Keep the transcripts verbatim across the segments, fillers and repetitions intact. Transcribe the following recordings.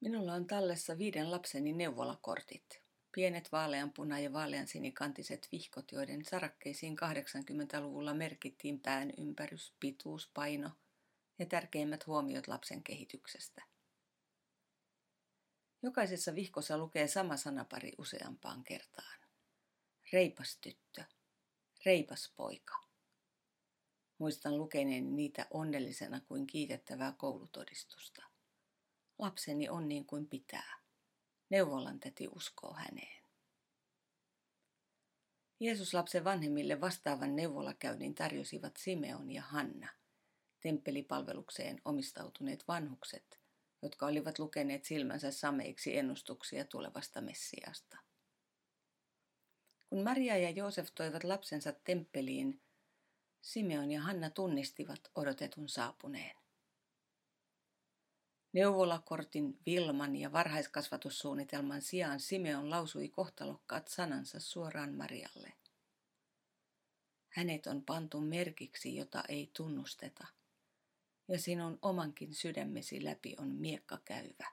Minulla on tallessa viiden lapseni neuvolakortit. Pienet vaaleanpuna- ja vaaleansinikantiset vihkot, joiden sarakkeisiin kahdeksankymmentäluvulla merkittiin pään ympärys, pituus, paino ja tärkeimmät huomiot lapsen kehityksestä. Jokaisessa vihkossa lukee sama sanapari useampaan kertaan. Reipas tyttö, reipas poika. Muistan lukeneeni niitä onnellisena kuin kiitettävää koulutodistusta. Lapseni on niin kuin pitää. Neuvolan täti uskoo häneen. Jeesus lapsen vanhemmille vastaavan neuvolakäynnin tarjosivat Simeon ja Hanna, temppelipalvelukseen omistautuneet vanhukset, jotka olivat lukeneet silmänsä sameiksi ennustuksia tulevasta Messiasta. Kun Maria ja Joosef toivat lapsensa temppeliin, Simeon ja Hanna tunnistivat odotetun saapuneen. Neuvolakortin, Vilman ja varhaiskasvatussuunnitelman sijaan Simeon lausui kohtalokkaat sanansa suoraan Marialle. Hänet on pantu merkiksi, jota ei tunnusteta, ja sinun omankin sydämesi läpi on miekka käyvä.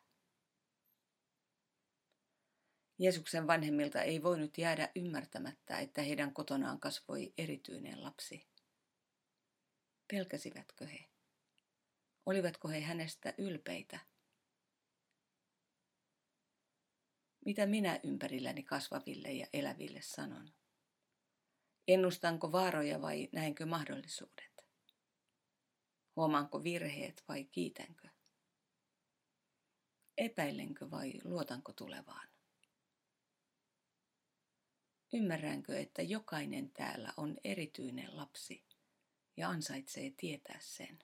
Jeesuksen vanhemmilta ei voinut jäädä ymmärtämättä, että heidän kotonaan kasvoi erityinen lapsi. Pelkäsivätkö he? Olivatko he hänestä ylpeitä? Mitä minä ympärilläni kasvaville ja eläville sanon? Ennustanko vaaroja vai näenkö mahdollisuudet? Huomaanko virheet vai kiitänkö? Epäilenkö vai luotanko tulevaan? Ymmärränkö, että jokainen täällä on erityinen lapsi ja ansaitsee tietää sen?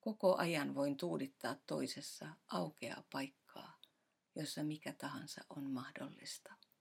Koko ajan voin tuudittaa toisessa aukeaa paikkaa, jossa mikä tahansa on mahdollista.